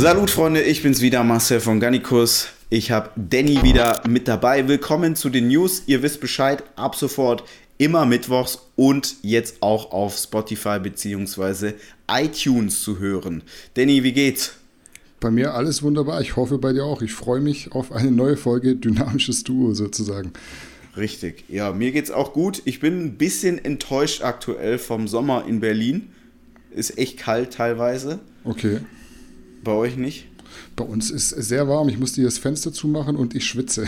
Salut Freunde, ich bin's wieder, Marcel von Gannikus. Ich habe Danny wieder mit dabei. Willkommen zu den News. Ihr wisst Bescheid, ab sofort immer mittwochs und jetzt auch auf Spotify bzw. iTunes zu hören. Danny, wie geht's? Bei mir alles wunderbar. Ich hoffe bei dir auch. Ich freue mich auf eine neue Folge Dynamisches Duo sozusagen. Richtig. Ja, mir geht's auch gut. Ich bin ein bisschen enttäuscht aktuell vom Sommer in Berlin. Ist echt kalt teilweise. Okay. Bei euch nicht? Bei uns ist es sehr warm. Ich musste das Fenster zumachen und ich schwitze.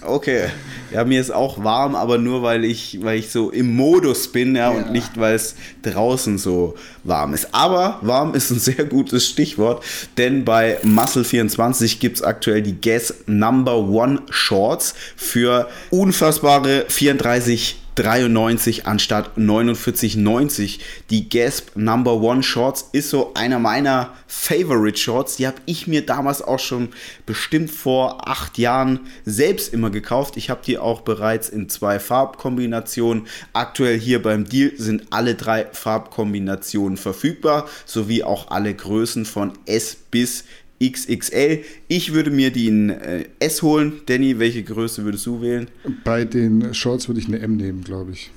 Okay. Ja, mir ist auch warm, aber nur weil ich so im Modus bin, ja. Und nicht, weil es draußen so warm ist. Aber warm ist ein sehr gutes Stichwort, denn bei Muscle 24 gibt es aktuell die Gasp No. 1 Shorts für unfassbare 34,93 anstatt 49,90. Die Gasp No. 1 Shorts ist so einer meiner Favorite Shorts. Die habe ich mir damals auch schon bestimmt vor 8 Jahren selbst immer gekauft. Ich habe die auch bereits in 2 Farbkombinationen. Aktuell hier beim Deal sind alle 3 Farbkombinationen verfügbar, sowie auch alle Größen von S bis XXL. Ich würde mir die in S holen. Danny, welche Größe würdest du wählen? Bei den Shorts würde ich eine M nehmen, glaube ich.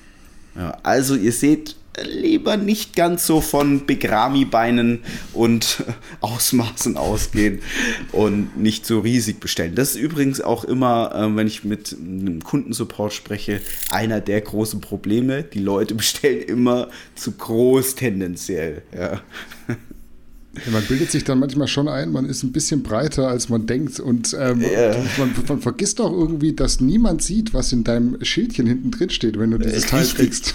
Ja, also ihr seht, lieber nicht ganz so von Begrami-Beinen und Ausmaßen ausgehen und nicht so riesig bestellen. Das ist übrigens auch immer, wenn ich mit einem Kundensupport spreche, einer der großen Probleme. Die Leute bestellen immer zu groß tendenziell. Ja. Man bildet sich dann manchmal schon ein, man ist ein bisschen breiter, als man denkt und man vergisst auch irgendwie, dass niemand sieht, was in deinem Schildchen hinten drin steht, wenn du dieses Teil kriegst.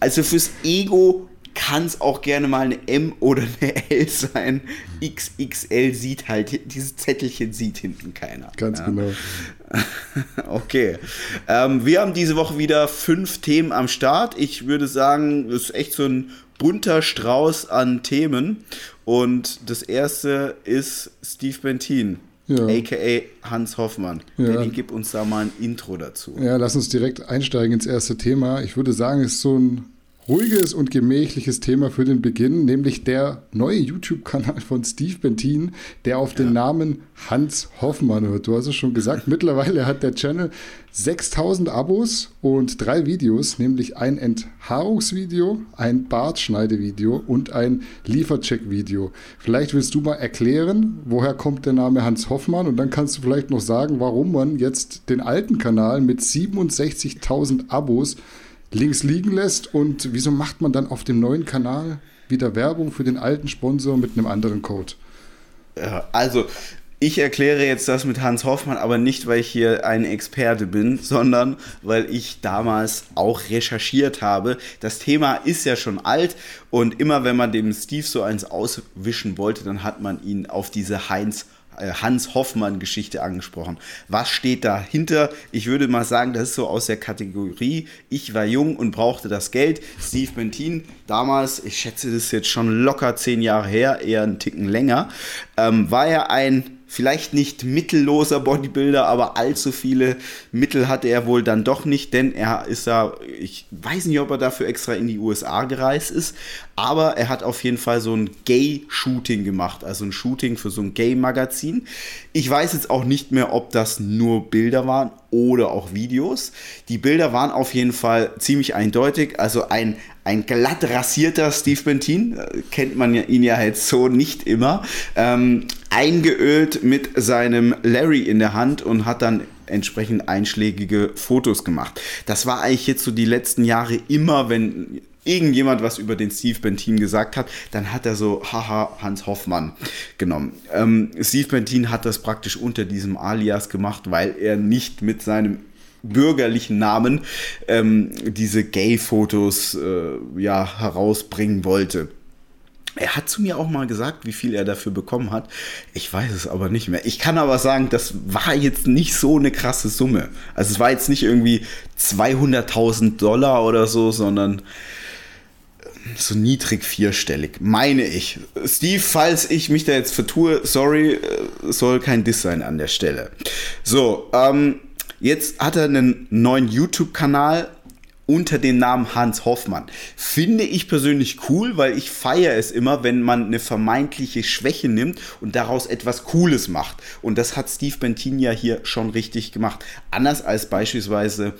Also fürs Ego kann es auch gerne mal eine M oder eine L sein. XXL sieht halt, dieses Zettelchen sieht hinten keiner. Ganz genau. Okay. Wir haben diese Woche wieder 5 Themen am Start. Ich würde sagen, das ist echt so ein bunter Strauß an Themen. Und das erste ist Steve Benthin, ja, a.k.a. Hans Hoffmann. Ja. Danny, gib uns da mal ein Intro dazu. Ja, lass uns direkt einsteigen ins erste Thema. Ich würde sagen, es ist so ein ruhiges und gemächliches Thema für den Beginn, nämlich der neue YouTube-Kanal von Steve Benthin, der auf den Namen Hans Hoffmann hört. Du hast es schon gesagt, mittlerweile hat der Channel 6.000 Abos und 3 Videos, nämlich ein Enthaarungsvideo, ein Bartschneidevideo und ein Liefercheck-Video. Vielleicht willst du mal erklären, woher kommt der Name Hans Hoffmann, und dann kannst du vielleicht noch sagen, warum man jetzt den alten Kanal mit 67.000 Abos links liegen lässt und wieso macht man dann auf dem neuen Kanal wieder Werbung für den alten Sponsor mit einem anderen Code? Ja, also ich erkläre jetzt das mit Hans Hoffmann, aber nicht, weil ich hier ein Experte bin, sondern weil ich damals auch recherchiert habe. Das Thema ist ja schon alt und immer wenn man dem Steve so eins auswischen wollte, dann hat man ihn auf diese Hans-Hoffmann-Geschichte angesprochen. Was steht dahinter? Ich würde mal sagen, das ist so aus der Kategorie, ich war jung und brauchte das Geld. Steve Benthin, damals, ich schätze das jetzt schon locker 10 Jahre her, eher einen Ticken länger, war ja ein vielleicht nicht mittelloser Bodybuilder, aber allzu viele Mittel hatte er wohl dann doch nicht, denn er ist da, ich weiß nicht, ob er dafür extra in die USA gereist ist, aber er hat auf jeden Fall so ein Gay-Shooting gemacht, also ein Shooting für so ein Gay-Magazin. Ich weiß jetzt auch nicht mehr, ob das nur Bilder waren oder auch Videos. Die Bilder waren auf jeden Fall ziemlich eindeutig, also ein glatt rasierter Steve Benthin, kennt man ihn ja jetzt so nicht immer, eingeölt mit seinem Larry in der Hand und hat dann entsprechend einschlägige Fotos gemacht. Das war eigentlich jetzt so die letzten Jahre immer, wenn irgendjemand was über den Steve Benthin gesagt hat, dann hat er so, haha, Hans Hoffmann genommen. Steve Benthin hat das praktisch unter diesem Alias gemacht, weil er nicht mit seinem bürgerlichen Namen diese Gay-Fotos herausbringen wollte. Er hat zu mir auch mal gesagt, wie viel er dafür bekommen hat. Ich weiß es aber nicht mehr. Ich kann aber sagen, das war jetzt nicht so eine krasse Summe. Also es war jetzt nicht irgendwie $200,000 oder so, sondern so niedrig vierstellig, meine ich. Steve, falls ich mich da jetzt vertue, sorry, soll kein Diss sein an der Stelle. So, jetzt hat er einen neuen YouTube-Kanal unter dem Namen Hans Hoffmann. Finde ich persönlich cool, weil ich feiere es immer, wenn man eine vermeintliche Schwäche nimmt und daraus etwas Cooles macht. Und das hat Steve Benthin ja hier schon richtig gemacht. Anders als beispielsweise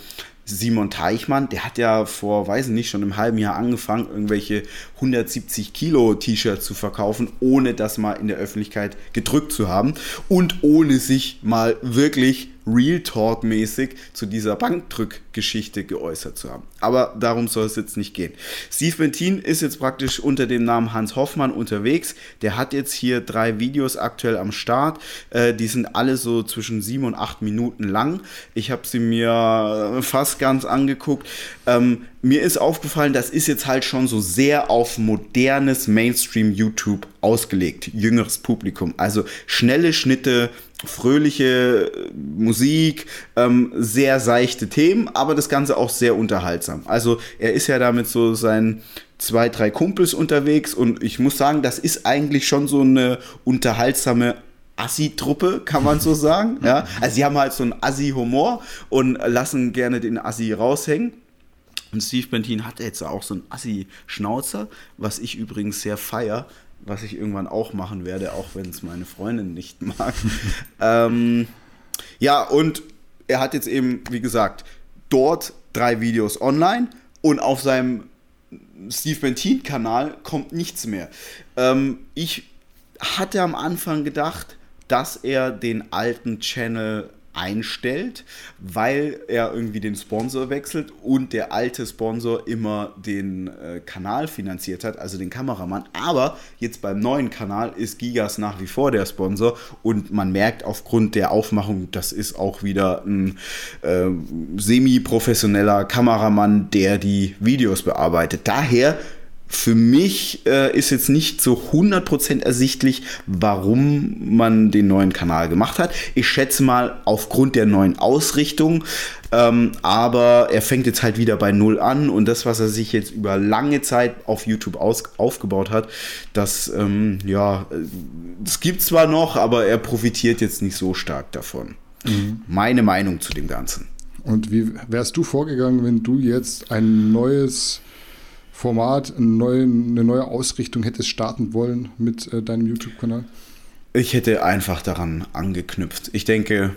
Simon Teichmann, der hat ja vor, weiß nicht, schon im halben Jahr angefangen, irgendwelche 170 Kilo T-Shirts zu verkaufen, ohne das mal in der Öffentlichkeit gedrückt zu haben und ohne sich mal wirklich Real Talk-mäßig zu dieser Bankdrückgeschichte geäußert zu haben. Aber darum soll es jetzt nicht gehen. Steve Benthin ist jetzt praktisch unter dem Namen Hans Hoffmann unterwegs. Der hat jetzt hier 3 Videos aktuell am Start. Die sind alle so zwischen 7 und 8 Minuten lang. Ich habe sie mir fast ganz angeguckt. Mir ist aufgefallen, das ist jetzt halt schon so sehr auf modernes Mainstream-YouTube ausgelegt. Jüngeres Publikum. Also schnelle Schnitte, fröhliche Musik, sehr seichte Themen, aber das Ganze auch sehr unterhaltsam. Also er ist ja da mit so seinen 2, 3 Kumpels unterwegs und ich muss sagen, das ist eigentlich schon so eine unterhaltsame Assi-Truppe, kann man so sagen. Ja? Also sie haben halt so einen Assi-Humor und lassen gerne den Assi raushängen. Und Steve Benthin hat jetzt auch so einen Assi-Schnauzer, was ich übrigens sehr feiere, was ich irgendwann auch machen werde, auch wenn es meine Freundin nicht mag. Ja, und er hat jetzt eben, wie gesagt, dort 3 Videos online und auf seinem Steve Benthin-Kanal kommt nichts mehr. Ich hatte am Anfang gedacht, dass er den alten Channel einstellt, weil er irgendwie den Sponsor wechselt und der alte Sponsor immer den Kanal finanziert hat, also den Kameramann. Aber jetzt beim neuen Kanal ist Gigas nach wie vor der Sponsor und man merkt aufgrund der Aufmachung, das ist auch wieder ein semi-professioneller Kameramann, der die Videos bearbeitet. Daher für mich ist jetzt nicht so 100% ersichtlich, warum man den neuen Kanal gemacht hat. Ich schätze mal aufgrund der neuen Ausrichtung, aber er fängt jetzt halt wieder bei Null an und das, was er sich jetzt über lange Zeit auf YouTube aufgebaut hat, das, ja, es gibt zwar noch, aber er profitiert jetzt nicht so stark davon. Mhm. Meine Meinung zu dem Ganzen. Und wie wärst du vorgegangen, wenn du jetzt ein neues Format, eine neue Ausrichtung hättest starten wollen mit deinem YouTube-Kanal? Ich hätte einfach daran angeknüpft. Ich denke,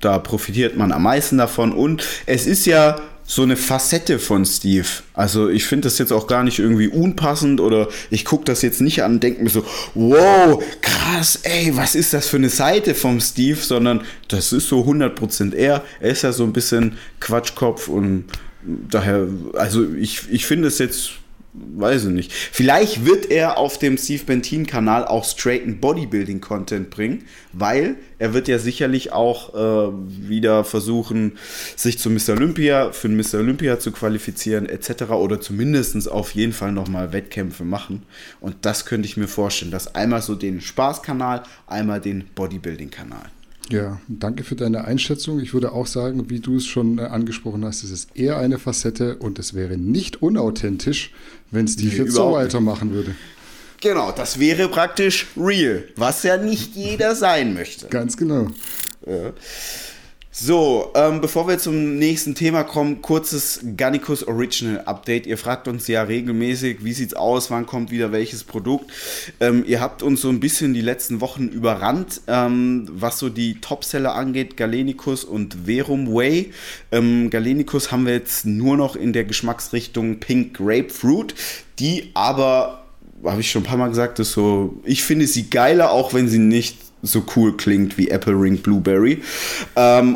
da profitiert man am meisten davon und es ist ja so eine Facette von Steve. Also ich finde das jetzt auch gar nicht irgendwie unpassend oder ich gucke das jetzt nicht an und denke mir so, wow, krass, ey, was ist das für eine Seite vom Steve, sondern das ist so 100% er. Er ist ja so ein bisschen Quatschkopf und daher, also ich finde es jetzt, weiß ich nicht. Vielleicht wird er auf dem Steve Benthin-Kanal auch straighten Bodybuilding-Content bringen, weil er wird ja sicherlich auch wieder versuchen, sich für den Mr. Olympia zu qualifizieren etc. oder zumindest auf jeden Fall nochmal Wettkämpfe machen. Und das könnte ich mir vorstellen, dass einmal so den Spaßkanal, einmal den Bodybuilding-Kanal. Ja, danke für deine Einschätzung. Ich würde auch sagen, wie du es schon angesprochen hast, es ist eher eine Facette und es wäre nicht unauthentisch, wenn es die jetzt so weitermachen würde. Genau, das wäre praktisch real, was ja nicht jeder sein möchte. Ganz genau. Ja. So, bevor wir zum nächsten Thema kommen, kurzes gannikus-original-Update. Ihr fragt uns ja regelmäßig, wie sieht's aus, wann kommt wieder welches Produkt. Ihr habt uns so ein bisschen die letzten Wochen überrannt, was so die Topseller angeht, Galenicus und Verum Whey. Galenicus haben wir jetzt nur noch in der Geschmacksrichtung Pink Grapefruit, die aber, habe ich schon ein paar Mal gesagt, ist so, ich finde sie geiler, auch wenn sie nicht so cool klingt wie Apple Ring Blueberry.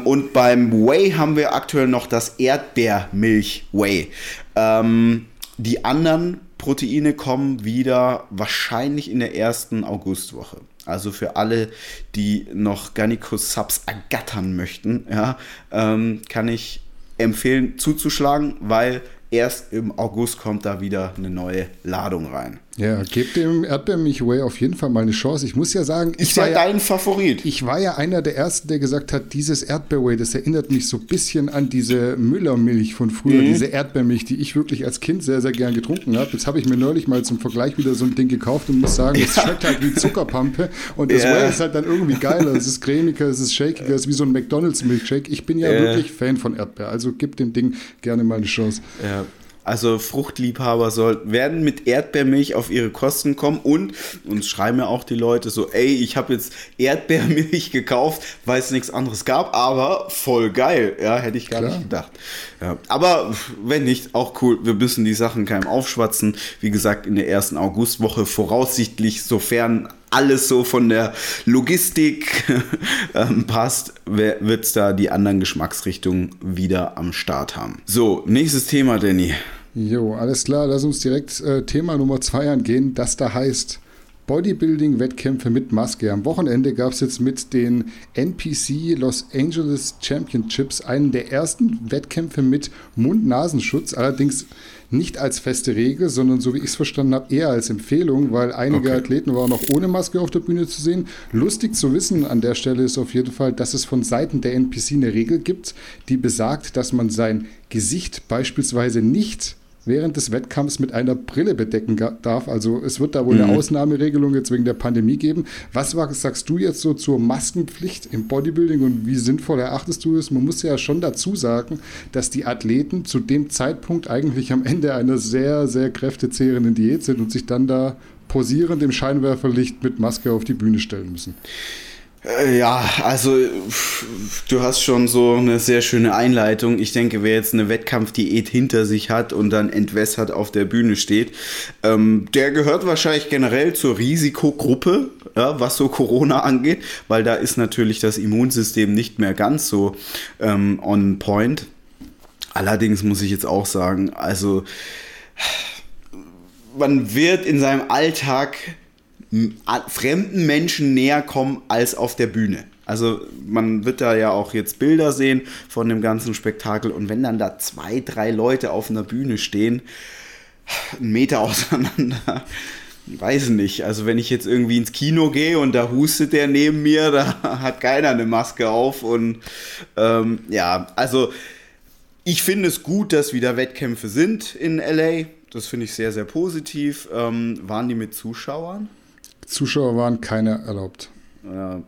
Und beim Whey haben wir aktuell noch das Erdbeermilch-Whey. Die anderen Proteine kommen wieder wahrscheinlich in der ersten Augustwoche. Also für alle, die noch Gannikus-Subs ergattern möchten, ja, kann ich empfehlen zuzuschlagen, weil Erst im August kommt da wieder eine neue Ladung rein. Ja, gebt dem Erdbeer-Milchway auf jeden Fall mal eine Chance. Ich muss ja sagen, ist ja dein Favorit. Ich war ja einer der Ersten, der gesagt hat, dieses Erdbeer-Whey, das erinnert mich so ein bisschen an diese Müller-Milch von früher, diese Erdbeermilch, die ich wirklich als Kind sehr, sehr gern getrunken habe. Jetzt habe ich mir neulich mal zum Vergleich wieder so ein Ding gekauft und muss sagen, es schmeckt halt wie Zuckerpampe und das Whey ist halt dann irgendwie geiler. Es ist cremiger, es ist shakiger, es ist wie so ein McDonald's-Milkshake. Ich bin ja wirklich Fan von Erdbeer, also gebt dem Ding gerne mal eine Chance. Ja. Also Fruchtliebhaber werden mit Erdbeermilch auf ihre Kosten kommen und uns schreiben ja auch die Leute so, ey, ich habe jetzt Erdbeermilch gekauft, weil es nichts anderes gab, aber voll geil, ja, hätte ich gar nicht gedacht. Ja. Aber wenn nicht, auch cool, wir müssen die Sachen keinem aufschwatzen. Wie gesagt, in der ersten Augustwoche voraussichtlich, sofern alles so von der Logistik passt, wird es da die anderen Geschmacksrichtungen wieder am Start haben. So, nächstes Thema, Danny. Jo, alles klar, lass uns direkt Thema Nummer 2 angehen, das da heißt Bodybuilding-Wettkämpfe mit Maske. Am Wochenende gab es jetzt mit den NPC Los Angeles Championships einen der ersten Wettkämpfe mit Mund-Nasenschutz, allerdings nicht als feste Regel, sondern so wie ich es verstanden habe, eher als Empfehlung, weil einige Athleten waren auch ohne Maske auf der Bühne zu sehen. Lustig zu wissen an der Stelle ist auf jeden Fall, dass es von Seiten der NPC eine Regel gibt, die besagt, dass man sein Gesicht beispielsweise nicht während des Wettkampfs mit einer Brille bedecken darf. Also es wird da wohl eine Ausnahmeregelung jetzt wegen der Pandemie geben. Was sagst du jetzt so zur Maskenpflicht im Bodybuilding und wie sinnvoll erachtest du es? Man muss ja schon dazu sagen, dass die Athleten zu dem Zeitpunkt eigentlich am Ende einer sehr, sehr kräftezehrenden Diät sind und sich dann da posierend im Scheinwerferlicht mit Maske auf die Bühne stellen müssen. Ja, also du hast schon so eine sehr schöne Einleitung. Ich denke, wer jetzt eine Wettkampfdiät hinter sich hat und dann entwässert auf der Bühne steht, der gehört wahrscheinlich generell zur Risikogruppe, ja, was so Corona angeht, weil da ist natürlich das Immunsystem nicht mehr ganz so on point. Allerdings muss ich jetzt auch sagen, also man wird in seinem Alltag fremden Menschen näher kommen als auf der Bühne. Also man wird da ja auch jetzt Bilder sehen von dem ganzen Spektakel und wenn dann da 2, 3 Leute auf einer Bühne stehen, 1 Meter auseinander, weiß nicht. Also wenn ich jetzt irgendwie ins Kino gehe und da hustet der neben mir, da hat keiner eine Maske auf und ja, also ich finde es gut, dass wieder Wettkämpfe sind in LA. Das finde ich sehr, sehr positiv. Waren die mit Zuschauern? Zuschauer waren keine erlaubt. Ja.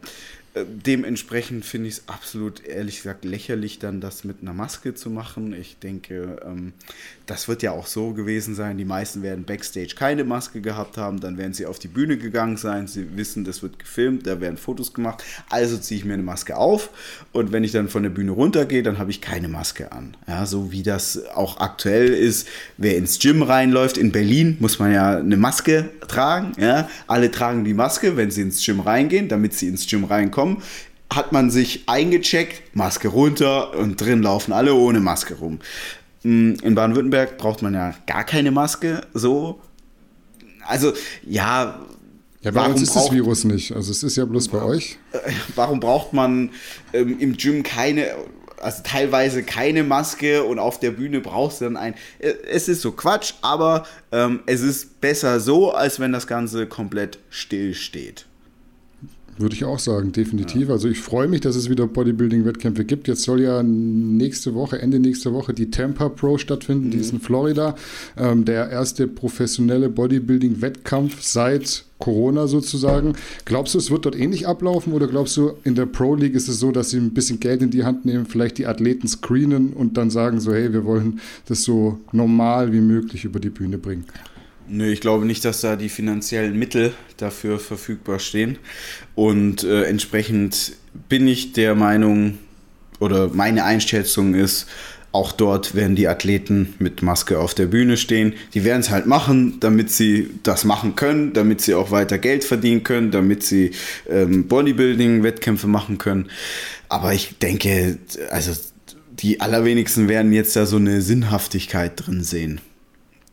Dementsprechend finde ich es absolut, ehrlich gesagt, lächerlich, dann das mit einer Maske zu machen. Ich denke, das wird ja auch so gewesen sein. Die meisten werden Backstage keine Maske gehabt haben, dann werden sie auf die Bühne gegangen sein. Sie wissen, das wird gefilmt, da werden Fotos gemacht. Also ziehe ich mir eine Maske auf und wenn ich dann von der Bühne runtergehe, dann habe ich keine Maske an. Ja, so wie das auch aktuell ist. Wer ins Gym reinläuft, in Berlin muss man ja eine Maske tragen. Ja? Alle tragen die Maske, wenn sie ins Gym reingehen, damit sie ins Gym reinkommen. Hat man sich eingecheckt, Maske runter und drin laufen alle ohne Maske rum. In Baden-Württemberg braucht man ja gar keine Maske, so. Also, ja. Ja, bei uns ist das Virus nicht, also es ist ja bloß bei euch. Warum braucht man im Gym teilweise keine Maske und auf der Bühne brauchst du dann einen. Es ist so Quatsch, aber es ist besser so, als wenn das Ganze komplett still steht. Würde ich auch sagen, definitiv. Ja. Also ich freue mich, dass es wieder Bodybuilding-Wettkämpfe gibt. Jetzt soll ja Ende nächste Woche, die Tampa Pro stattfinden. Die ist in Florida. Der erste professionelle Bodybuilding-Wettkampf seit Corona sozusagen. Glaubst du, es wird dort ähnlich ablaufen oder glaubst du, in der Pro League ist es so, dass sie ein bisschen Geld in die Hand nehmen, vielleicht die Athleten screenen und dann sagen so, hey, wir wollen das so normal wie möglich über die Bühne bringen? Nö, ich glaube nicht, dass da die finanziellen Mittel dafür verfügbar stehen und entsprechend bin ich der Meinung oder meine Einschätzung ist, auch dort werden die Athleten mit Maske auf der Bühne stehen. Die werden es halt machen, damit sie das machen können, damit sie auch weiter Geld verdienen können, damit sie Bodybuilding-Wettkämpfe machen können. Aber ich denke, also die allerwenigsten werden jetzt da so eine Sinnhaftigkeit drin sehen.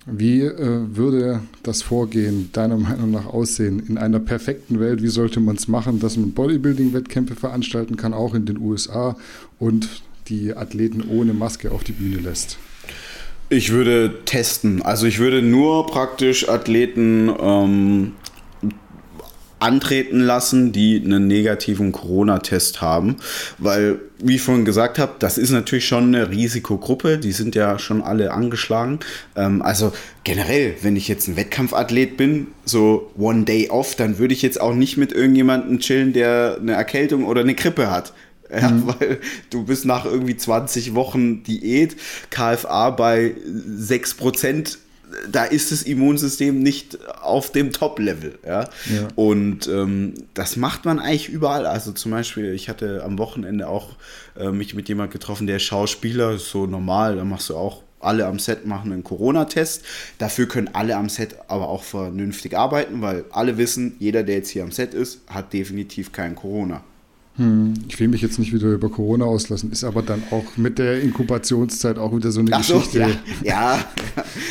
Wie würde das Vorgehen deiner Meinung nach aussehen? In einer perfekten Welt, wie sollte man es machen, dass man Bodybuilding-Wettkämpfe veranstalten kann, auch in den USA und die Athleten ohne Maske auf die Bühne lässt? Ich würde testen. Also ich würde nur praktisch Athleten antreten lassen, die einen negativen Corona-Test haben, weil, wie ich vorhin gesagt habe, das ist natürlich schon eine Risikogruppe, die sind ja schon alle angeschlagen, also generell, wenn ich jetzt ein Wettkampfathlet bin, so one day off, dann würde ich jetzt auch nicht mit irgendjemandem chillen, der eine Erkältung oder eine Grippe hat. Ja, weil du bist nach irgendwie 20 Wochen Diät, KFA bei 6%, da ist das Immunsystem nicht auf dem Top-Level. Ja? Ja. Und das macht man eigentlich überall. Also zum Beispiel, ich hatte am Wochenende auch mich mit jemand getroffen, der Schauspieler, ist so normal, da machst du auch, alle am Set machen einen Corona-Test. Dafür können alle am Set aber auch vernünftig arbeiten, weil alle wissen, jeder, der jetzt hier am Set ist, hat definitiv keinen Corona. Ich will mich jetzt nicht wieder über Corona auslassen, ist aber dann auch mit der Inkubationszeit auch wieder so eine Geschichte. Ja,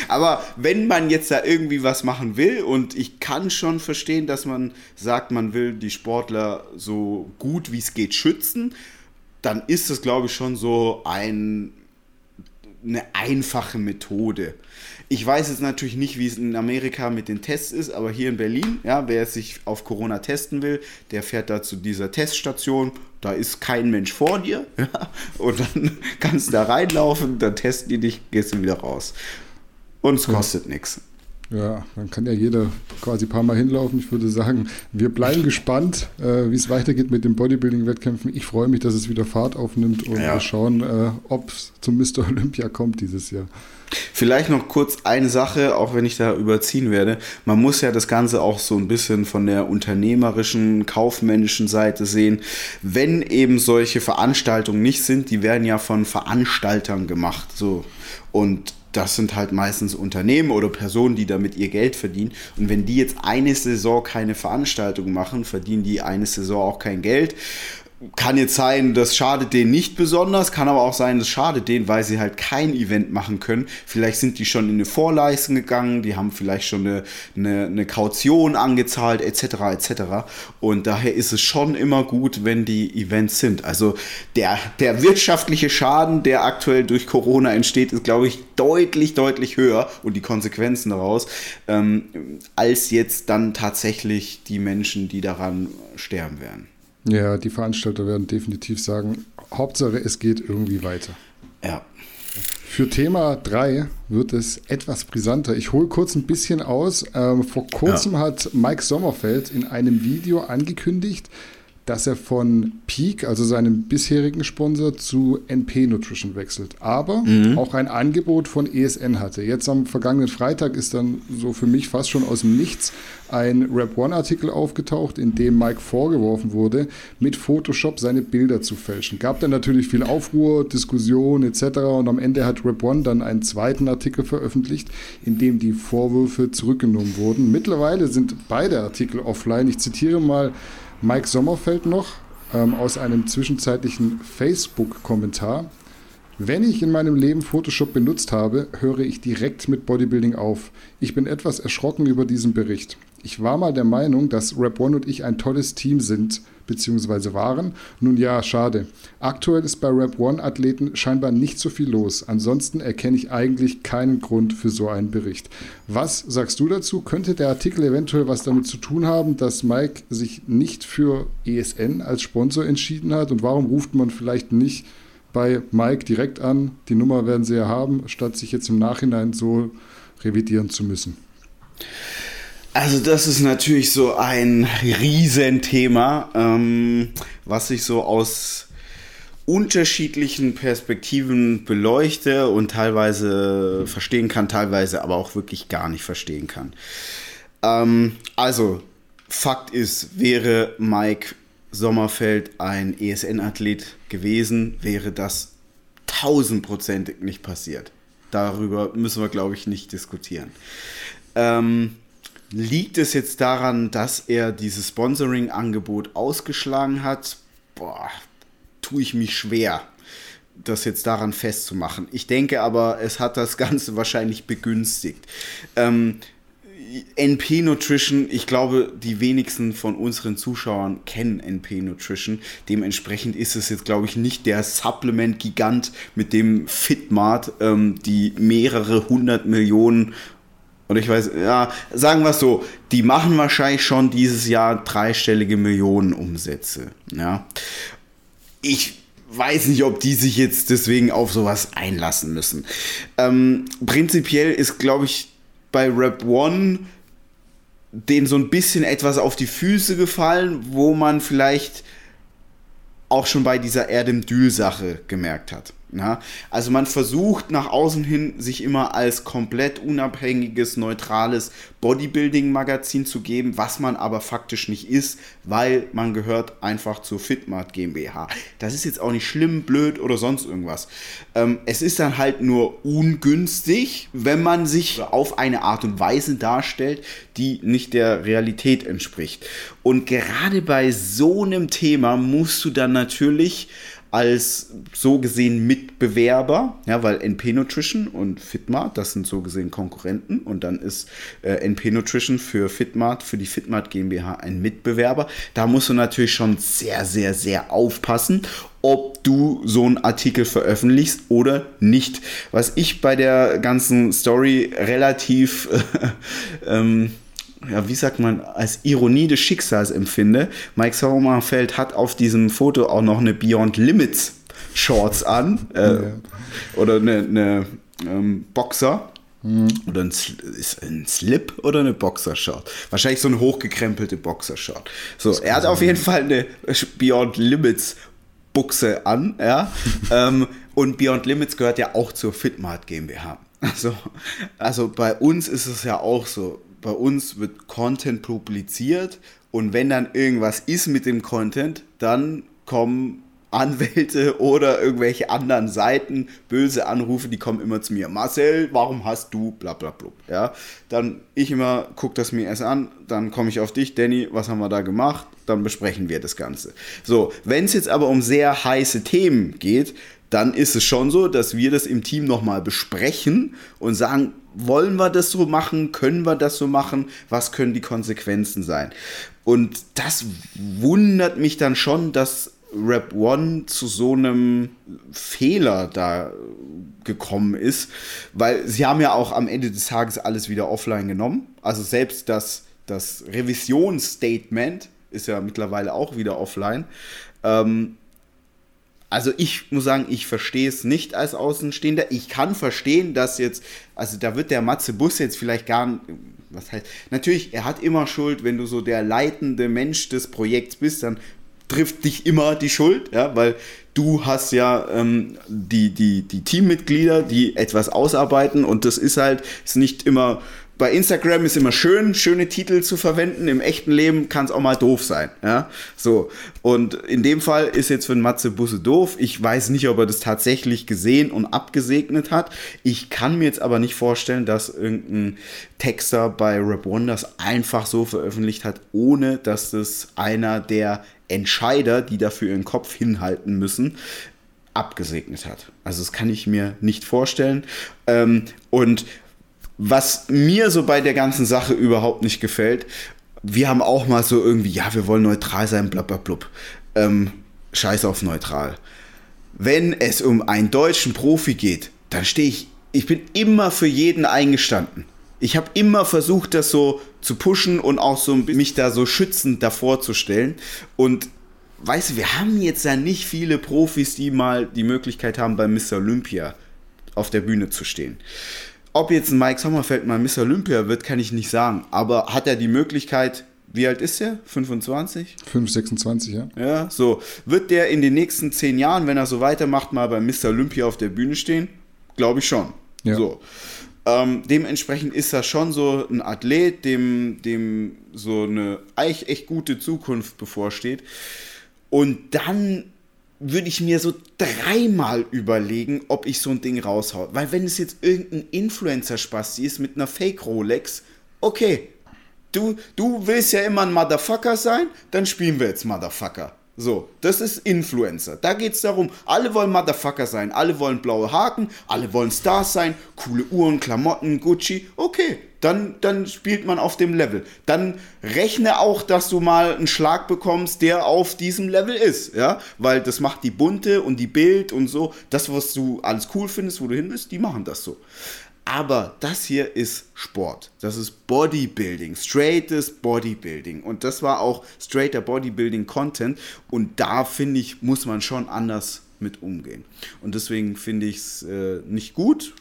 aber wenn man jetzt da irgendwie was machen will, und ich kann schon verstehen, dass man sagt, man will die Sportler so gut wie es geht schützen, dann ist das, glaube ich, schon so eine einfache Methode. Ich weiß jetzt natürlich nicht, wie es in Amerika mit den Tests ist, aber hier in Berlin, ja, wer sich auf Corona testen will, der fährt da zu dieser Teststation, da ist kein Mensch vor dir, ja, und dann kannst du da reinlaufen, dann testen die dich, gehst du wieder raus. Und es kostet nichts. Ja, dann kann ja jeder quasi ein paar Mal hinlaufen. Ich würde sagen, wir bleiben gespannt, wie es weitergeht mit den Bodybuilding-Wettkämpfen. Ich freue mich, dass es wieder Fahrt aufnimmt, und wir schauen, ob es zum Mr. Olympia kommt dieses Jahr. Vielleicht noch kurz eine Sache, auch wenn ich da überziehen werde. Man muss ja das Ganze auch so ein bisschen von der unternehmerischen, kaufmännischen Seite sehen. Wenn eben solche Veranstaltungen nicht sind, die werden ja von Veranstaltern gemacht. So. Und das sind halt meistens Unternehmen oder Personen, die damit ihr Geld verdienen. Und wenn die jetzt eine Saison keine Veranstaltung machen, verdienen die eine Saison auch kein Geld. Kann jetzt sein, das schadet denen nicht besonders, kann aber auch sein, das schadet denen, weil sie halt kein Event machen können. Vielleicht sind die schon in eine Vorleistung gegangen, die haben vielleicht schon eine Kaution angezahlt, etc. etc. Und daher ist es schon immer gut, wenn die Events sind. Also der wirtschaftliche Schaden, der aktuell durch Corona entsteht, ist, glaube ich, deutlich höher, und die Konsequenzen daraus, als jetzt dann tatsächlich die Menschen, die daran sterben werden. Ja, die Veranstalter werden definitiv sagen, Hauptsache es geht irgendwie weiter. Ja. Für Thema 3 wird es etwas brisanter. Ich hole kurz ein bisschen aus. Vor kurzem hat Mike Sommerfeld in einem Video angekündigt, dass er von Peak, also seinem bisherigen Sponsor, zu NP Nutrition wechselt, aber auch ein Angebot von ESN hatte. Jetzt am vergangenen Freitag ist dann so für mich fast schon aus dem Nichts ein Rap One Artikel aufgetaucht, in dem Mike vorgeworfen wurde, mit Photoshop seine Bilder zu fälschen. Gab dann natürlich viel Aufruhr, Diskussion etc. und am Ende hat Rap One dann einen zweiten Artikel veröffentlicht, in dem die Vorwürfe zurückgenommen wurden. Mittlerweile sind beide Artikel offline. Ich zitiere mal Mike Sommerfeld noch aus einem zwischenzeitlichen Facebook-Kommentar. Wenn ich in meinem Leben Photoshop benutzt habe, höre ich direkt mit Bodybuilding auf. Ich bin etwas erschrocken über diesen Bericht. Ich war mal der Meinung, dass Rap One und ich ein tolles Team sind, beziehungsweise waren. Nun ja, schade. Aktuell ist bei Rap One Athleten scheinbar nicht so viel los. Ansonsten erkenne ich eigentlich keinen Grund für so einen Bericht. Was sagst du dazu? Könnte der Artikel eventuell was damit zu tun haben, dass Mike sich nicht für ESN als Sponsor entschieden hat? Und warum ruft man vielleicht nicht bei Mike direkt an? Die Nummer werden sie ja haben, statt sich jetzt im Nachhinein so revidieren zu müssen. Also das ist natürlich so ein Riesenthema, was ich so aus unterschiedlichen Perspektiven beleuchte und teilweise verstehen kann, teilweise aber auch wirklich gar nicht verstehen kann. Also Fakt ist, wäre Mike Sommerfeld ein ESN-Athlet gewesen, wäre das 1000-prozentig nicht passiert. Darüber müssen wir, glaube ich, nicht diskutieren. Liegt es jetzt daran, dass er dieses Sponsoring-Angebot ausgeschlagen hat? Tue ich mich schwer, das jetzt daran festzumachen. Ich denke aber, es hat das Ganze wahrscheinlich begünstigt. NP Nutrition, ich glaube, die wenigsten von unseren Zuschauern kennen NP Nutrition. Dementsprechend ist es jetzt, glaube ich, nicht der Supplement-Gigant, mit dem Fitmart die mehrere 100 Millionen, und ich weiß, ja, sagen wir es so, die machen wahrscheinlich schon dieses Jahr 3-stellige Millionenumsätze. Ja. Ich weiß nicht, ob die sich jetzt deswegen auf sowas einlassen müssen. Prinzipiell ist, glaube ich, bei Rap One denen so ein bisschen etwas auf die Füße gefallen, wo man vielleicht auch schon bei dieser Erdem-Dül-Sache gemerkt hat. Ja, also man versucht nach außen hin, sich immer als komplett unabhängiges, neutrales Bodybuilding-Magazin zu geben, was man aber faktisch nicht ist, weil man gehört einfach zur Fitmart GmbH. Das ist jetzt auch nicht schlimm, blöd oder sonst irgendwas. Es ist dann halt nur ungünstig, wenn man sich auf eine Art und Weise darstellt, die nicht der Realität entspricht. Und gerade bei so einem Thema musst du dann natürlich als so gesehen Mitbewerber, ja, weil NP Nutrition und Fitmart, das sind so gesehen Konkurrenten, und dann ist NP Nutrition für Fitmart, für die Fitmart GmbH ein Mitbewerber. Da musst du natürlich schon sehr, sehr, sehr aufpassen, ob du so einen Artikel veröffentlichst oder nicht. Was ich bei der ganzen Story relativ ja, wie sagt man, als Ironie des Schicksals empfinde. Mike Sommerfeld hat auf diesem Foto auch noch eine Beyond-Limits Shorts an. Ja. Oder eine Boxer. Mhm. Oder ein Slip oder eine Boxershort. Wahrscheinlich so eine hochgekrempelte Boxershort. So, er hat auf jeden Fall eine Beyond-Limits Buchse an. Ja? Und Beyond-Limits gehört ja auch zur Fitmart GmbH. Also bei uns ist es ja auch so. Bei uns wird Content publiziert, und wenn dann irgendwas ist mit dem Content, dann kommen Anwälte oder irgendwelche anderen Seiten, böse Anrufe, die kommen immer zu mir. Marcel, warum hast du bla bla bla. Ja, dann ich immer, guck das mir erst an, dann komme ich auf dich, Danny, was haben wir da gemacht? Dann besprechen wir das Ganze. So, wenn es jetzt aber um sehr heiße Themen geht, dann ist es schon so, dass wir das im Team nochmal besprechen und sagen, wollen wir das so machen? Können wir das so machen? Was können die Konsequenzen sein? Und das wundert mich dann schon, dass Rap One zu so einem Fehler da gekommen ist, weil sie haben ja auch am Ende des Tages alles wieder offline genommen. Also selbst das Revisionsstatement ist ja mittlerweile auch wieder offline. Also ich muss sagen, ich verstehe es nicht als Außenstehender. Ich kann verstehen, dass jetzt, also da wird der Matze Bus jetzt vielleicht gar nicht, was heißt, natürlich, er hat immer Schuld, wenn du so der leitende Mensch des Projekts bist, dann trifft dich immer die Schuld, ja, weil du hast ja die Teammitglieder, die etwas ausarbeiten, und das ist halt, ist nicht immer, bei Instagram ist immer schön, schöne Titel zu verwenden. Im echten Leben kann es auch mal doof sein. Ja? So. Und in dem Fall ist jetzt für den Matze Busse doof. Ich weiß nicht, ob er das tatsächlich gesehen und abgesegnet hat. Ich kann mir jetzt aber nicht vorstellen, dass irgendein Texter bei Rap One das einfach so veröffentlicht hat, ohne dass das einer der Entscheider, die dafür ihren Kopf hinhalten müssen, abgesegnet hat. Also das kann ich mir nicht vorstellen. Und was mir so bei der ganzen Sache überhaupt nicht gefällt, wir haben auch mal so irgendwie, ja, wir wollen neutral sein, blablabla. Scheiß auf neutral. Wenn es um einen deutschen Profi geht, dann stehe ich bin immer für jeden eingestanden. Ich habe immer versucht, das so zu pushen und auch so mich da so schützend davor zu stellen. Und weißt du, wir haben jetzt ja nicht viele Profis, die mal die Möglichkeit haben, bei Mr. Olympia auf der Bühne zu stehen. Ob jetzt ein Mike Sommerfeld mal Mr. Olympia wird, kann ich nicht sagen. Aber hat er die Möglichkeit, wie alt ist er? 25? 26, ja. Ja, so. Wird der in den nächsten 10 Jahren, wenn er so weitermacht, mal bei Mr. Olympia auf der Bühne stehen? Glaube ich schon. Ja. So. Dementsprechend ist das schon so ein Athlet, dem so eine echt gute Zukunft bevorsteht. Und dann würde ich mir so 3-mal überlegen, ob ich so ein Ding raushaue. Weil wenn es jetzt irgendein Influencer-Spasti ist mit einer Fake-Rolex, okay, du willst ja immer ein Motherfucker sein, dann spielen wir jetzt Motherfucker. So, das ist Influencer. Da geht's darum, alle wollen Motherfucker sein, alle wollen blaue Haken, alle wollen Stars sein, coole Uhren, Klamotten, Gucci. Okay, dann spielt man auf dem Level. Dann rechne auch, dass du mal einen Schlag bekommst, der auf diesem Level ist, ja? Weil das macht die Bunte und die Bild und so. Das, was du alles cool findest, wo du hin willst, die machen das so. Aber das hier ist Sport. Das ist Bodybuilding, straightes Bodybuilding. Und das war auch straighter Bodybuilding-Content. Und da, finde ich, muss man schon anders mit umgehen. Und deswegen finde ich es nicht gut.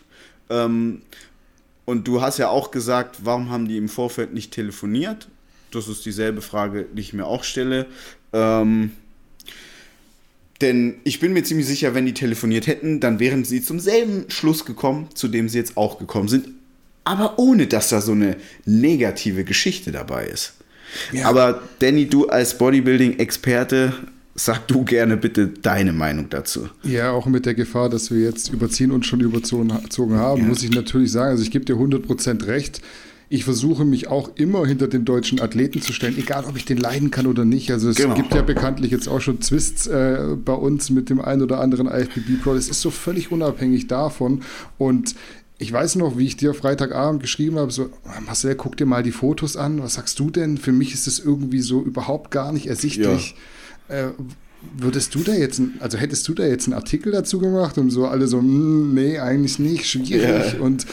Und du hast ja auch gesagt, warum haben die im Vorfeld nicht telefoniert? Das ist dieselbe Frage, die ich mir auch stelle. Denn ich bin mir ziemlich sicher, wenn die telefoniert hätten, dann wären sie zum selben Schluss gekommen, zu dem sie jetzt auch gekommen sind. Aber ohne, dass da so eine negative Geschichte dabei ist. Ja. Aber Danny, du als Bodybuilding-Experte, sag du gerne bitte deine Meinung dazu. Ja, auch mit der Gefahr, dass wir jetzt überziehen und schon überzogen haben, ja, muss ich natürlich sagen, also ich gebe dir 100% recht. Ich versuche mich auch immer hinter den deutschen Athleten zu stellen, egal ob ich den leiden kann oder nicht. Also es gibt ja bekanntlich jetzt auch schon Twists bei uns mit dem einen oder anderen IFBB-Pro. Das ist so völlig unabhängig davon. Und ich weiß noch, wie ich dir Freitagabend geschrieben habe, so, Marcel, guck dir mal die Fotos an. Was sagst du denn? Für mich ist das irgendwie so überhaupt gar nicht ersichtlich. Ja. Hättest du da jetzt einen Artikel dazu gemacht und so alle so, nee, eigentlich nicht, schwierig. Yeah. Und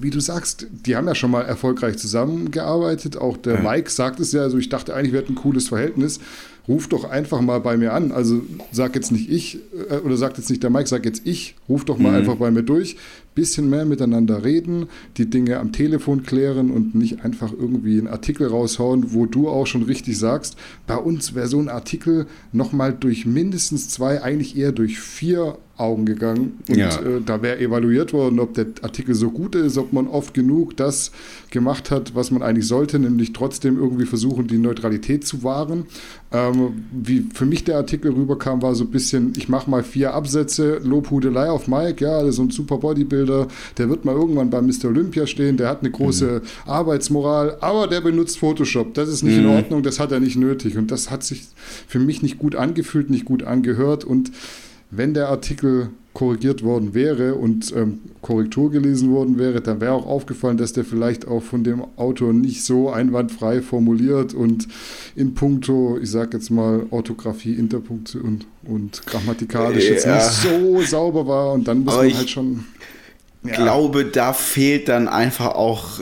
wie du sagst, die haben ja schon mal erfolgreich zusammengearbeitet. Auch der Mike sagt es ja, also ich dachte eigentlich, wir hätten ein cooles Verhältnis. Ruf doch einfach mal bei mir an. Also sag jetzt nicht ich, oder sagt jetzt nicht der Mike, sag jetzt ich, ruf doch mal einfach bei mir durch. Bisschen mehr miteinander reden, die Dinge am Telefon klären und nicht einfach irgendwie einen Artikel raushauen, wo du auch schon richtig sagst, bei uns wäre so ein Artikel nochmal durch mindestens 2, eigentlich eher durch 4 Augen gegangen und da wäre evaluiert worden, ob der Artikel so gut ist, ob man oft genug das gemacht hat, was man eigentlich sollte, nämlich trotzdem irgendwie versuchen, die Neutralität zu wahren. Wie für mich der Artikel rüberkam, war so ein bisschen, ich mache mal 4 Absätze, Lobhudelei auf Mike, ja, so ein super Bodybuilder, der wird mal irgendwann bei Mr. Olympia stehen, der hat eine große Arbeitsmoral, aber der benutzt Photoshop, das ist nicht in Ordnung, das hat er nicht nötig und das hat sich für mich nicht gut angefühlt, nicht gut angehört. Und wenn der Artikel korrigiert worden wäre und Korrektur gelesen worden wäre, dann wäre auch aufgefallen, dass der vielleicht auch von dem Autor nicht so einwandfrei formuliert und in puncto, ich sag jetzt mal, Orthographie, Interpunktion und grammatikalisch jetzt nicht so sauber war und dann muss man halt schon... Ich glaube, da fehlt dann einfach auch...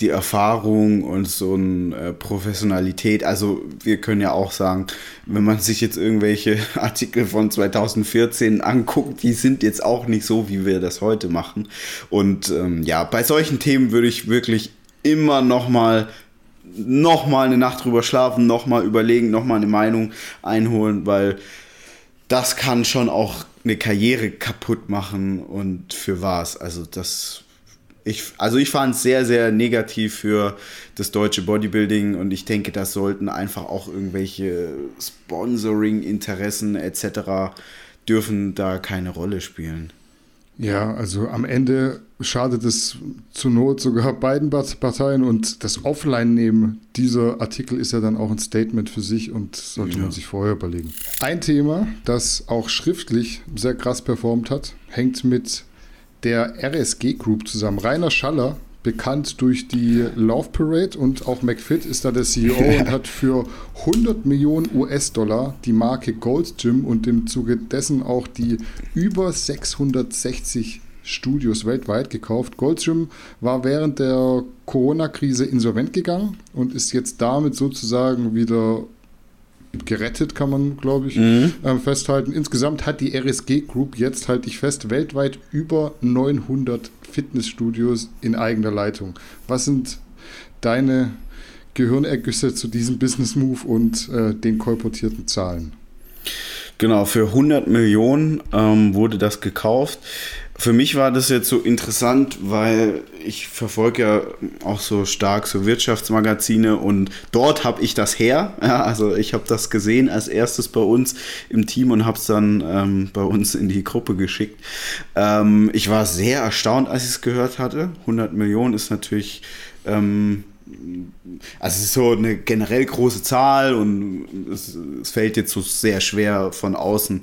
die Erfahrung und so eine Professionalität. Also wir können ja auch sagen, wenn man sich jetzt irgendwelche Artikel von 2014 anguckt, die sind jetzt auch nicht so, wie wir das heute machen. Und bei solchen Themen würde ich wirklich immer noch mal eine Nacht drüber schlafen, noch mal überlegen, noch mal eine Meinung einholen, weil das kann schon auch eine Karriere kaputt machen und für was. Also das... Ich fand es sehr, sehr negativ für das deutsche Bodybuilding und ich denke, das sollten einfach auch irgendwelche Sponsoring-Interessen etc. dürfen da keine Rolle spielen. Ja, also am Ende schadet es zur Not sogar beiden Parteien und das Offline-Nehmen dieser Artikel ist ja dann auch ein Statement für sich und sollte man sich vorher überlegen. Ein Thema, das auch schriftlich sehr krass performt hat, hängt mit der RSG Group zusammen. Rainer Schaller, bekannt durch die Love Parade und auch McFit ist da der CEO und hat für 100 Millionen US-Dollar die Marke Gold's Gym und im Zuge dessen auch die über 660 Studios weltweit gekauft. Gold's Gym war während der Corona-Krise insolvent gegangen und ist jetzt damit sozusagen wieder gerettet, kann man, glaube ich, festhalten. Insgesamt hat die RSG Group jetzt, halte ich fest, weltweit über 900 Fitnessstudios in eigener Leitung. Was sind deine Gehirnergüsse zu diesem Business Move und den kolportierten Zahlen? Genau, für 100 Millionen wurde das gekauft. Für mich war das jetzt so interessant, weil ich verfolge ja auch so stark so Wirtschaftsmagazine und dort habe ich das her. Ja, also ich habe das gesehen als erstes bei uns im Team und habe es dann bei uns in die Gruppe geschickt. Ich war sehr erstaunt, als ich es gehört hatte. 100 Millionen ist natürlich Also es ist so eine generell große Zahl und es fällt jetzt so sehr schwer von außen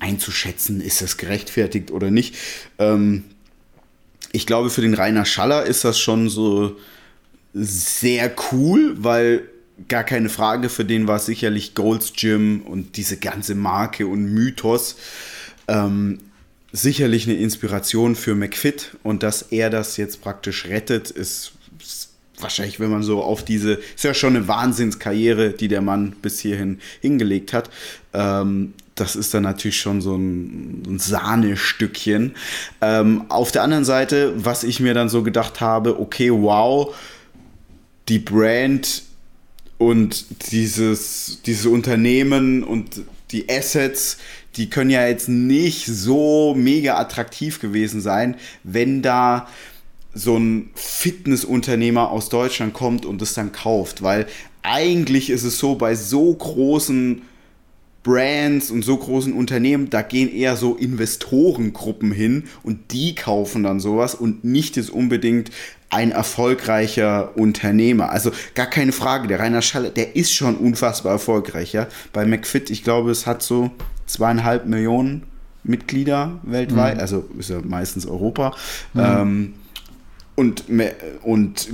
einzuschätzen, ist das gerechtfertigt oder nicht. Ich glaube, für den Rainer Schaller ist das schon so sehr cool, weil gar keine Frage, für den war sicherlich Gold's Gym und diese ganze Marke und Mythos sicherlich eine Inspiration für McFit, und dass er das jetzt praktisch rettet, ist wahrscheinlich, wenn man so auf diese, ist ja schon eine Wahnsinnskarriere, die der Mann bis hierhin hingelegt hat. Das ist dann natürlich schon so ein Sahnestückchen. Auf der anderen Seite, was ich mir dann so gedacht habe, okay, wow, die Brand und dieses Unternehmen und die Assets, die können ja jetzt nicht so mega attraktiv gewesen sein, wenn da so ein Fitnessunternehmer aus Deutschland kommt und es dann kauft, weil eigentlich ist es so, bei so großen Brands und so großen Unternehmen, da gehen eher so Investorengruppen hin und die kaufen dann sowas und nicht jetzt unbedingt ein erfolgreicher Unternehmer. Also gar keine Frage, der Rainer Schaller, der ist schon unfassbar erfolgreich. Ja? Bei McFit, ich glaube, es hat so 2,5 Millionen Mitglieder weltweit, also ist ja meistens Europa. Und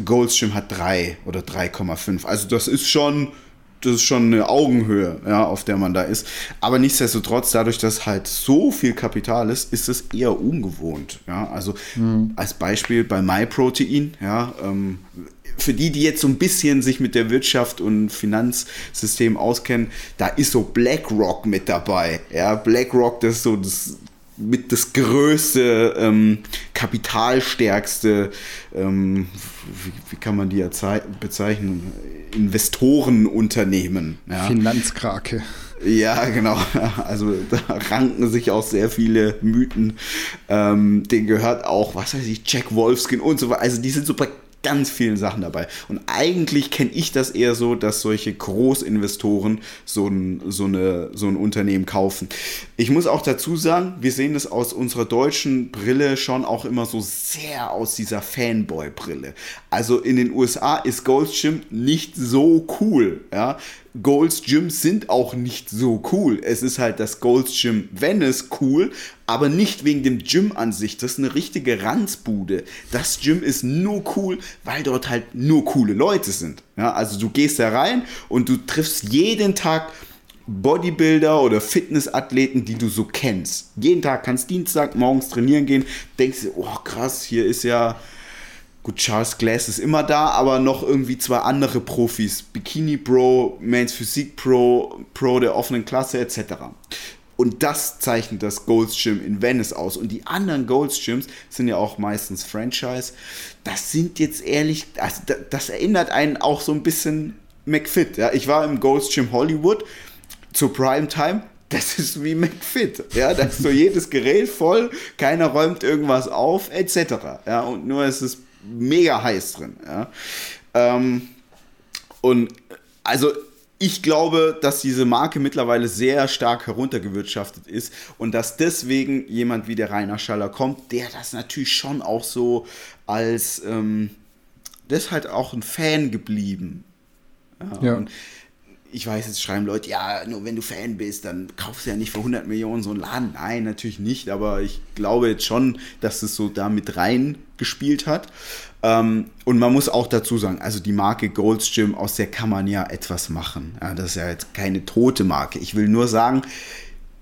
Gold's Gym hat 3 oder 3,5. Also das ist schon eine Augenhöhe, ja, auf der man da ist. Aber nichtsdestotrotz, dadurch, dass halt so viel Kapital ist es eher ungewohnt. Ja? Also als Beispiel bei MyProtein, ja, für die jetzt so ein bisschen sich mit der Wirtschaft und Finanzsystem auskennen, da ist so BlackRock mit dabei. Ja? BlackRock, das ist so das größte, kapitalstärkste, wie kann man die ja bezeichnen, Investorenunternehmen. Ja. Finanzkrake. Ja, genau. Also da ranken sich auch sehr viele Mythen. Denen gehört auch, was weiß ich, Jack Wolfskin und so weiter. Also die sind so bei ganz vielen Sachen dabei. Und eigentlich kenne ich das eher so, dass solche Großinvestoren so ein Unternehmen kaufen. Ich muss auch dazu sagen, wir sehen das aus unserer deutschen Brille schon auch immer so sehr aus dieser Fanboy-Brille. Also in den USA ist Gold's Gym nicht so cool. Ja? Gold's Gyms sind auch nicht so cool. Es ist halt das Gold's Gym, wenn es cool, aber nicht wegen dem Gym an sich. Das ist eine richtige Ranzbude. Das Gym ist nur cool, weil dort halt nur coole Leute sind. Ja, also du gehst da rein und du triffst jeden Tag Bodybuilder oder Fitnessathleten, die du so kennst. Jeden Tag kannst Dienstag morgens trainieren gehen, denkst dir, oh krass, hier ist ja... Gut, Charles Glass ist immer da, aber noch irgendwie 2 andere Profis. Bikini Pro, Men's Physik Pro, Pro der offenen Klasse etc. Und das zeichnet das Gold's Gym in Venice aus. Und die anderen Gold's Gyms sind ja auch meistens Franchise. Das sind jetzt ehrlich, also das erinnert einen auch so ein bisschen McFit. Ja? Ich war im Gold's Gym Hollywood zur Primetime. Das ist wie McFit. Ja? Da ist so jedes Gerät voll, keiner räumt irgendwas auf etc. Ja? Und nur ist es mega heiß drin. Ja? Und also... Ich glaube, dass diese Marke mittlerweile sehr stark heruntergewirtschaftet ist und dass deswegen jemand wie der Rainer Schaller kommt, der das natürlich schon auch so als, der ist halt auch ein Fan geblieben. Ja. Und ich weiß, jetzt schreiben Leute, ja, nur wenn du Fan bist, dann kaufst du ja nicht für 100 Millionen so einen Laden. Nein, natürlich nicht, aber ich glaube jetzt schon, dass es so da mit reingespielt hat. Und man muss auch dazu sagen, also die Marke Gold's Gym, aus der kann man ja etwas machen. Ja, das ist ja jetzt keine tote Marke. Ich will nur sagen,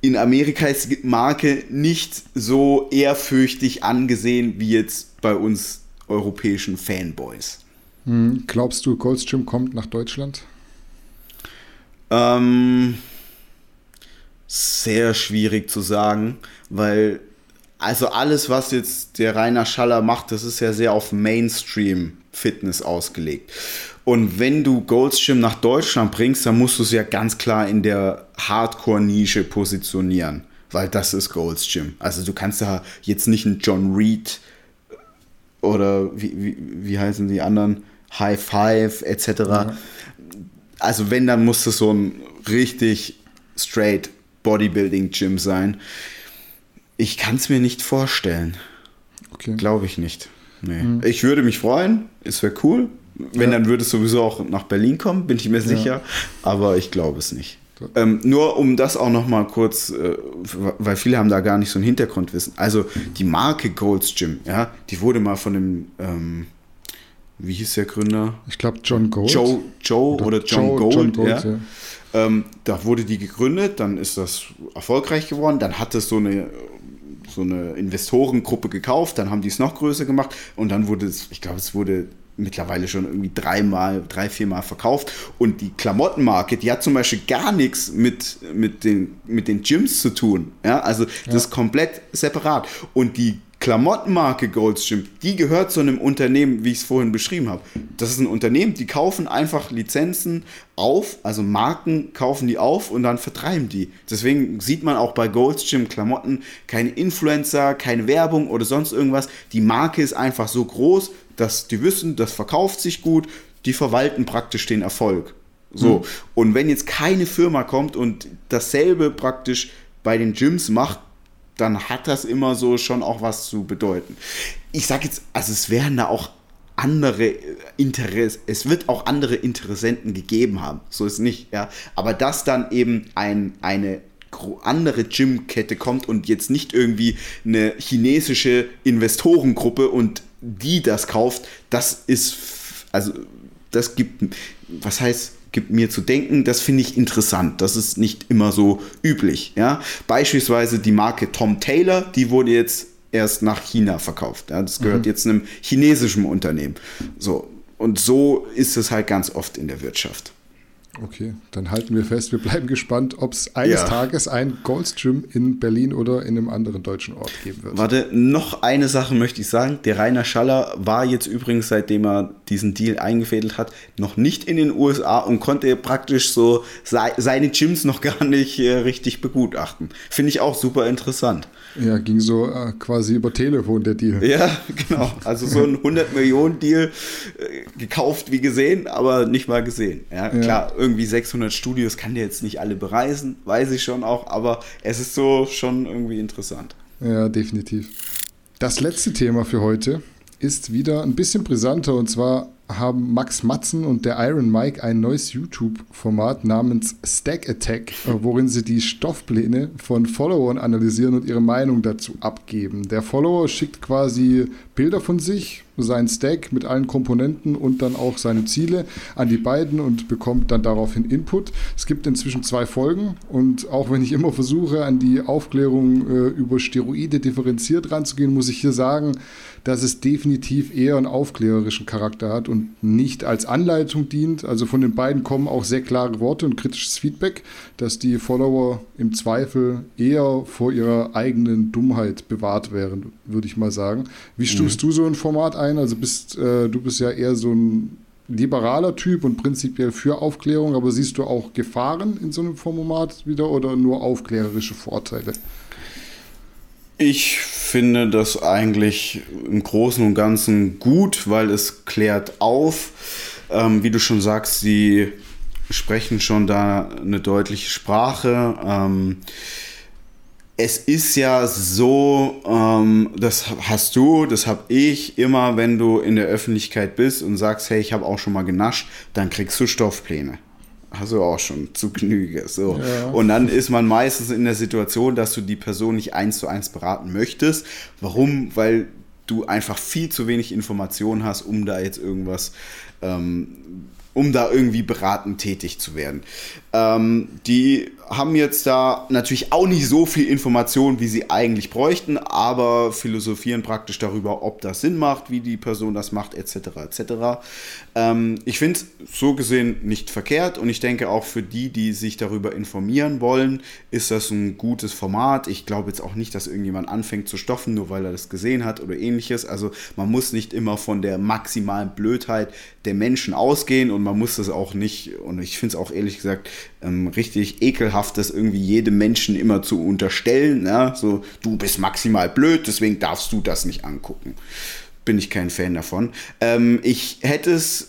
in Amerika ist die Marke nicht so ehrfürchtig angesehen wie jetzt bei uns europäischen Fanboys. Glaubst du, Gold's Gym kommt nach Deutschland? Sehr schwierig zu sagen, weil... Also alles, was jetzt der Rainer Schaller macht, das ist ja sehr auf Mainstream-Fitness ausgelegt. Und wenn du Gold's Gym nach Deutschland bringst, dann musst du es ja ganz klar in der Hardcore-Nische positionieren, weil das ist Gold's Gym. Also du kannst da jetzt nicht einen John Reed oder wie heißen die anderen? High Five etc. Ja. Also wenn, dann muss das so ein richtig straight Bodybuilding-Gym sein. Ich kann es mir nicht vorstellen. Okay. Glaube ich nicht. Nee. Ich würde mich freuen. Es wäre cool. Wenn, dann würde es sowieso auch nach Berlin kommen, bin ich mir sicher. Aber ich glaube es nicht. Nur um das auch nochmal kurz, weil viele haben da gar nicht so ein Hintergrundwissen. Also die Marke Gold's Gym, ja, die wurde mal von dem, wie hieß der Gründer? Ich glaube John Gold. John Gold. Ja. Da wurde die gegründet, dann ist das erfolgreich geworden, dann hat es so eine Investorengruppe gekauft, dann haben die es noch größer gemacht und dann wurde es, ich glaube, es wurde mittlerweile schon irgendwie viermal verkauft. Und die Klamottenmarke, die hat zum Beispiel gar nichts mit den Gyms zu tun. Ja, also das ist komplett separat. Und die Klamottenmarke Gold's Gym, die gehört zu einem Unternehmen, wie ich es vorhin beschrieben habe. Das ist ein Unternehmen, die kaufen einfach Lizenzen auf, also Marken kaufen die auf und dann vertreiben die. Deswegen sieht man auch bei Gold's Gym Klamotten keine Influencer, keine Werbung oder sonst irgendwas. Die Marke ist einfach so groß, dass die wissen, das verkauft sich gut, die verwalten praktisch den Erfolg. So. Und wenn jetzt keine Firma kommt und dasselbe praktisch bei den Gyms macht, dann hat das immer so schon auch was zu bedeuten. Ich sage jetzt, also es werden da auch andere Interessenten gegeben haben, so ist es nicht, ja. Aber dass dann eben eine andere Gymkette kommt und jetzt nicht irgendwie eine chinesische Investorengruppe und die das kauft, das ist, also das gibt, was heißt, gibt mir zu denken, das finde ich interessant. Das ist nicht immer so üblich. Ja? Beispielsweise die Marke Tom Taylor, die wurde jetzt erst nach China verkauft. Ja? Das gehört jetzt einem chinesischen Unternehmen. So. Und so ist es halt ganz oft in der Wirtschaft. Okay, dann halten wir fest, wir bleiben gespannt, ob es eines Tages ein Gold's Gym in Berlin oder in einem anderen deutschen Ort geben wird. Warte, noch eine Sache möchte ich sagen. Der Rainer Schaller war jetzt übrigens, seitdem er diesen Deal eingefädelt hat, noch nicht in den USA und konnte praktisch so seine Gyms noch gar nicht richtig begutachten. Finde ich auch super interessant. Ja, ging so quasi über Telefon der Deal. Ja, genau. Also so ein 100-Millionen-Deal gekauft wie gesehen, aber nicht mal gesehen. Ja, klar, irgendwie 600 Studios kann der jetzt nicht alle bereisen, weiß ich schon auch, aber es ist so schon irgendwie interessant. Ja, definitiv. Das letzte Thema für heute ist wieder ein bisschen brisanter, und zwar haben Max Matzen und der Iron Mike ein neues YouTube-Format namens Stack Attack, worin sie die Stoffpläne von Followern analysieren und ihre Meinung dazu abgeben. Der Follower schickt quasi Bilder von sich, seinen Stack mit allen Komponenten und dann auch seine Ziele an die beiden und bekommt dann daraufhin Input. Es gibt inzwischen 2 Folgen, und auch wenn ich immer versuche, an die Aufklärung über Steroide differenziert ranzugehen, muss ich hier sagen, dass es definitiv eher einen aufklärerischen Charakter hat und nicht als Anleitung dient. Also von den beiden kommen auch sehr klare Worte und kritisches Feedback, dass die Follower im Zweifel eher vor ihrer eigenen Dummheit bewahrt wären, würde ich mal sagen. Wie stufst du so ein Format ein? Also du bist ja eher so ein liberaler Typ und prinzipiell für Aufklärung, aber siehst du auch Gefahren in so einem Format wieder oder nur aufklärerische Vorteile? Ich finde das eigentlich im Großen und Ganzen gut, weil es klärt auf. Wie du schon sagst, sie sprechen schon da eine deutliche Sprache. Es ist ja so, das hast du, das habe ich, immer wenn du in der Öffentlichkeit bist und sagst, hey, ich habe auch schon mal genascht, dann kriegst du Stoffpläne. Hast du auch schon zu Genüge. So. Ja. Und dann ist man meistens in der Situation, dass du die Person nicht 1:1 beraten möchtest. Warum? Weil du einfach viel zu wenig Informationen hast, um da jetzt irgendwas, um da irgendwie beratend tätig zu werden. Die haben jetzt da natürlich auch nicht so viel Information, wie sie eigentlich bräuchten, aber philosophieren praktisch darüber, ob das Sinn macht, wie die Person das macht, etc. etc. Ich finde es so gesehen nicht verkehrt, und ich denke auch für die, die sich darüber informieren wollen, ist das ein gutes Format. Ich glaube jetzt auch nicht, dass irgendjemand anfängt zu stoffen, nur weil er das gesehen hat oder ähnliches. Also man muss nicht immer von der maximalen Blödheit der Menschen ausgehen, und man muss das auch nicht, und ich finde es auch ehrlich gesagt richtig ekelhaft, das irgendwie jedem Menschen immer zu unterstellen, ja? So, du bist maximal blöd, deswegen darfst du das nicht angucken. Bin ich kein Fan davon. Ich hätte es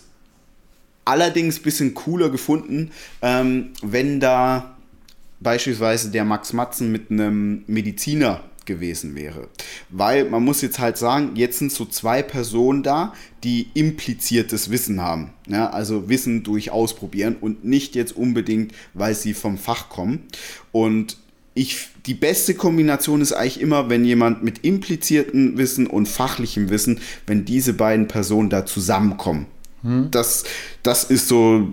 allerdings ein bisschen cooler gefunden, wenn da beispielsweise der Max Matzen mit einem Mediziner gewesen wäre. Weil man muss jetzt halt sagen, jetzt sind so zwei Personen da, die impliziertes Wissen haben. Ja, also Wissen durch Ausprobieren und nicht jetzt unbedingt, weil sie vom Fach kommen. Und die beste Kombination ist eigentlich immer, wenn jemand mit impliziertem Wissen und fachlichem Wissen, wenn diese beiden Personen da zusammenkommen. Hm. Das ist so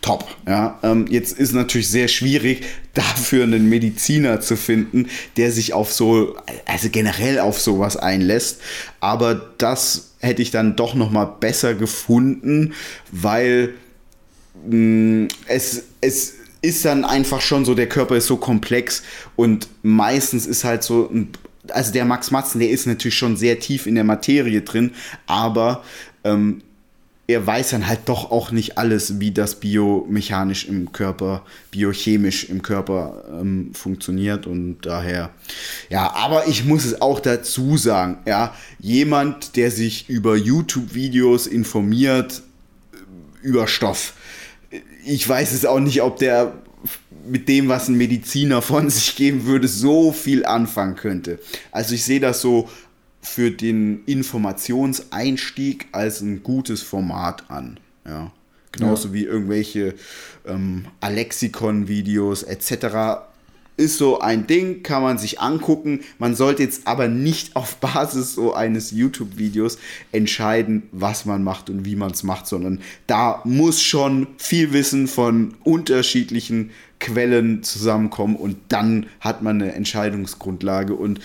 top. Ja. Jetzt ist natürlich sehr schwierig, dafür einen Mediziner zu finden, der sich auf so, also generell auf sowas einlässt. Aber das hätte ich dann doch nochmal besser gefunden, weil es ist dann einfach schon so, der Körper ist so komplex und meistens ist halt so, also der Max Matzen, der ist natürlich schon sehr tief in der Materie drin, aber er weiß dann halt doch auch nicht alles, wie das biomechanisch im Körper, biochemisch im Körper funktioniert und daher, ja, aber ich muss es auch dazu sagen, ja, jemand, der sich über YouTube-Videos informiert, über Stoff, ich weiß es auch nicht, ob der mit dem, was ein Mediziner von sich geben würde, so viel anfangen könnte. Also ich sehe das so für den Informationseinstieg als ein gutes Format an. Ja. Genauso wie irgendwelche Alexikon-Videos etc. Ist so ein Ding, kann man sich angucken. Man sollte jetzt aber nicht auf Basis so eines YouTube-Videos entscheiden, was man macht und wie man es macht, sondern da muss schon viel Wissen von unterschiedlichen Quellen zusammenkommen und dann hat man eine Entscheidungsgrundlage und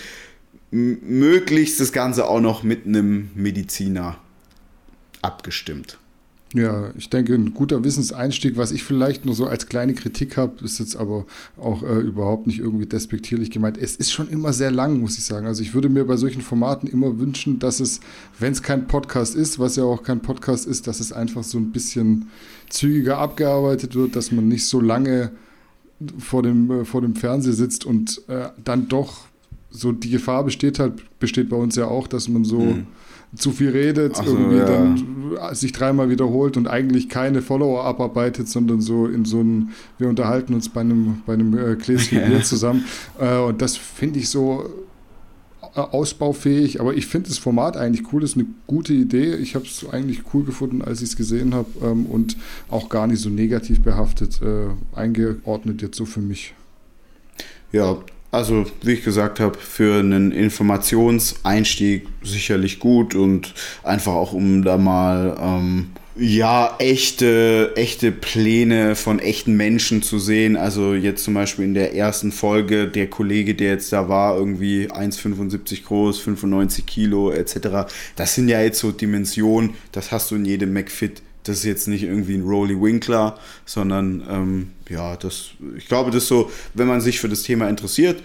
möglichst das Ganze auch noch mit einem Mediziner abgestimmt. Ja, ich denke, ein guter Wissenseinstieg, was ich vielleicht nur so als kleine Kritik habe, ist jetzt aber auch überhaupt nicht irgendwie despektierlich gemeint. Es ist schon immer sehr lang, muss ich sagen. Also ich würde mir bei solchen Formaten immer wünschen, dass es, wenn es kein Podcast ist, was ja auch kein Podcast ist, dass es einfach so ein bisschen zügiger abgearbeitet wird, dass man nicht so lange vor dem Fernseher sitzt und dann doch so die Gefahr besteht bei uns ja auch, dass man so zu viel redet, also, irgendwie dann sich dreimal wiederholt und eigentlich keine Follower abarbeitet, sondern so in so einem, wir unterhalten uns bei einem Gläschen Bier zusammen. Und das finde ich so ausbaufähig. Aber ich finde das Format eigentlich cool, das ist eine gute Idee. Ich habe es eigentlich cool gefunden, als ich es gesehen habe und auch gar nicht so negativ behaftet eingeordnet jetzt so für mich. Ja, also, wie ich gesagt habe, für einen Informationseinstieg sicherlich gut und einfach auch, um da mal echte Pläne von echten Menschen zu sehen. Also jetzt zum Beispiel in der ersten Folge, der Kollege, der jetzt da war, irgendwie 1,75 groß, 95 Kilo etc. Das sind ja jetzt so Dimensionen, das hast du in jedem McFit. Das ist jetzt nicht irgendwie ein Rolly Winkler, sondern ich glaube, das ist so, wenn man sich für das Thema interessiert,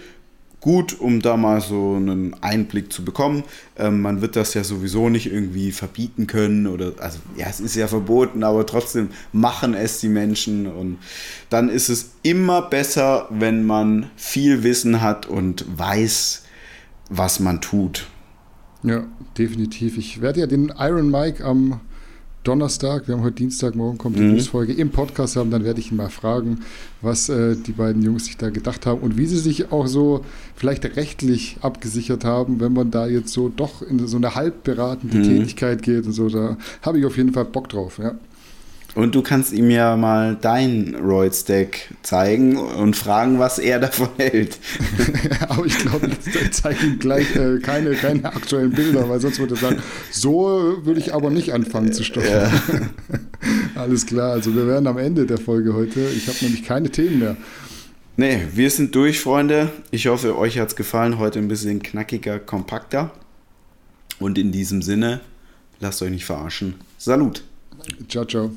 gut, um da mal so einen Einblick zu bekommen. Man wird das ja sowieso nicht irgendwie verbieten können oder, also ja, es ist ja verboten, aber trotzdem machen es die Menschen und dann ist es immer besser, wenn man viel Wissen hat und weiß, was man tut. Ja, definitiv. Ich werde ja den Iron Mike am Donnerstag, wir haben heute Dienstag, morgen kommt die Newsfolge im Podcast haben, dann werde ich ihn mal fragen, was die beiden Jungs sich da gedacht haben und wie sie sich auch so vielleicht rechtlich abgesichert haben, wenn man da jetzt so doch in so eine halbberatende Tätigkeit geht und so, da habe ich auf jeden Fall Bock drauf, ja. Und du kannst ihm ja mal dein Roid-Stack zeigen und fragen, was er davon hält. Aber ich glaube, ich zeige ihm gleich keine aktuellen Bilder, weil sonst würde er sagen, so würde ich aber nicht anfangen zu stoffen. Ja. Alles klar, also wir werden am Ende der Folge heute. Ich habe nämlich keine Themen mehr. Nee, wir sind durch, Freunde. Ich hoffe, euch hat es gefallen. Heute ein bisschen knackiger, kompakter. Und in diesem Sinne, lasst euch nicht verarschen. Salut. Ciao, ciao.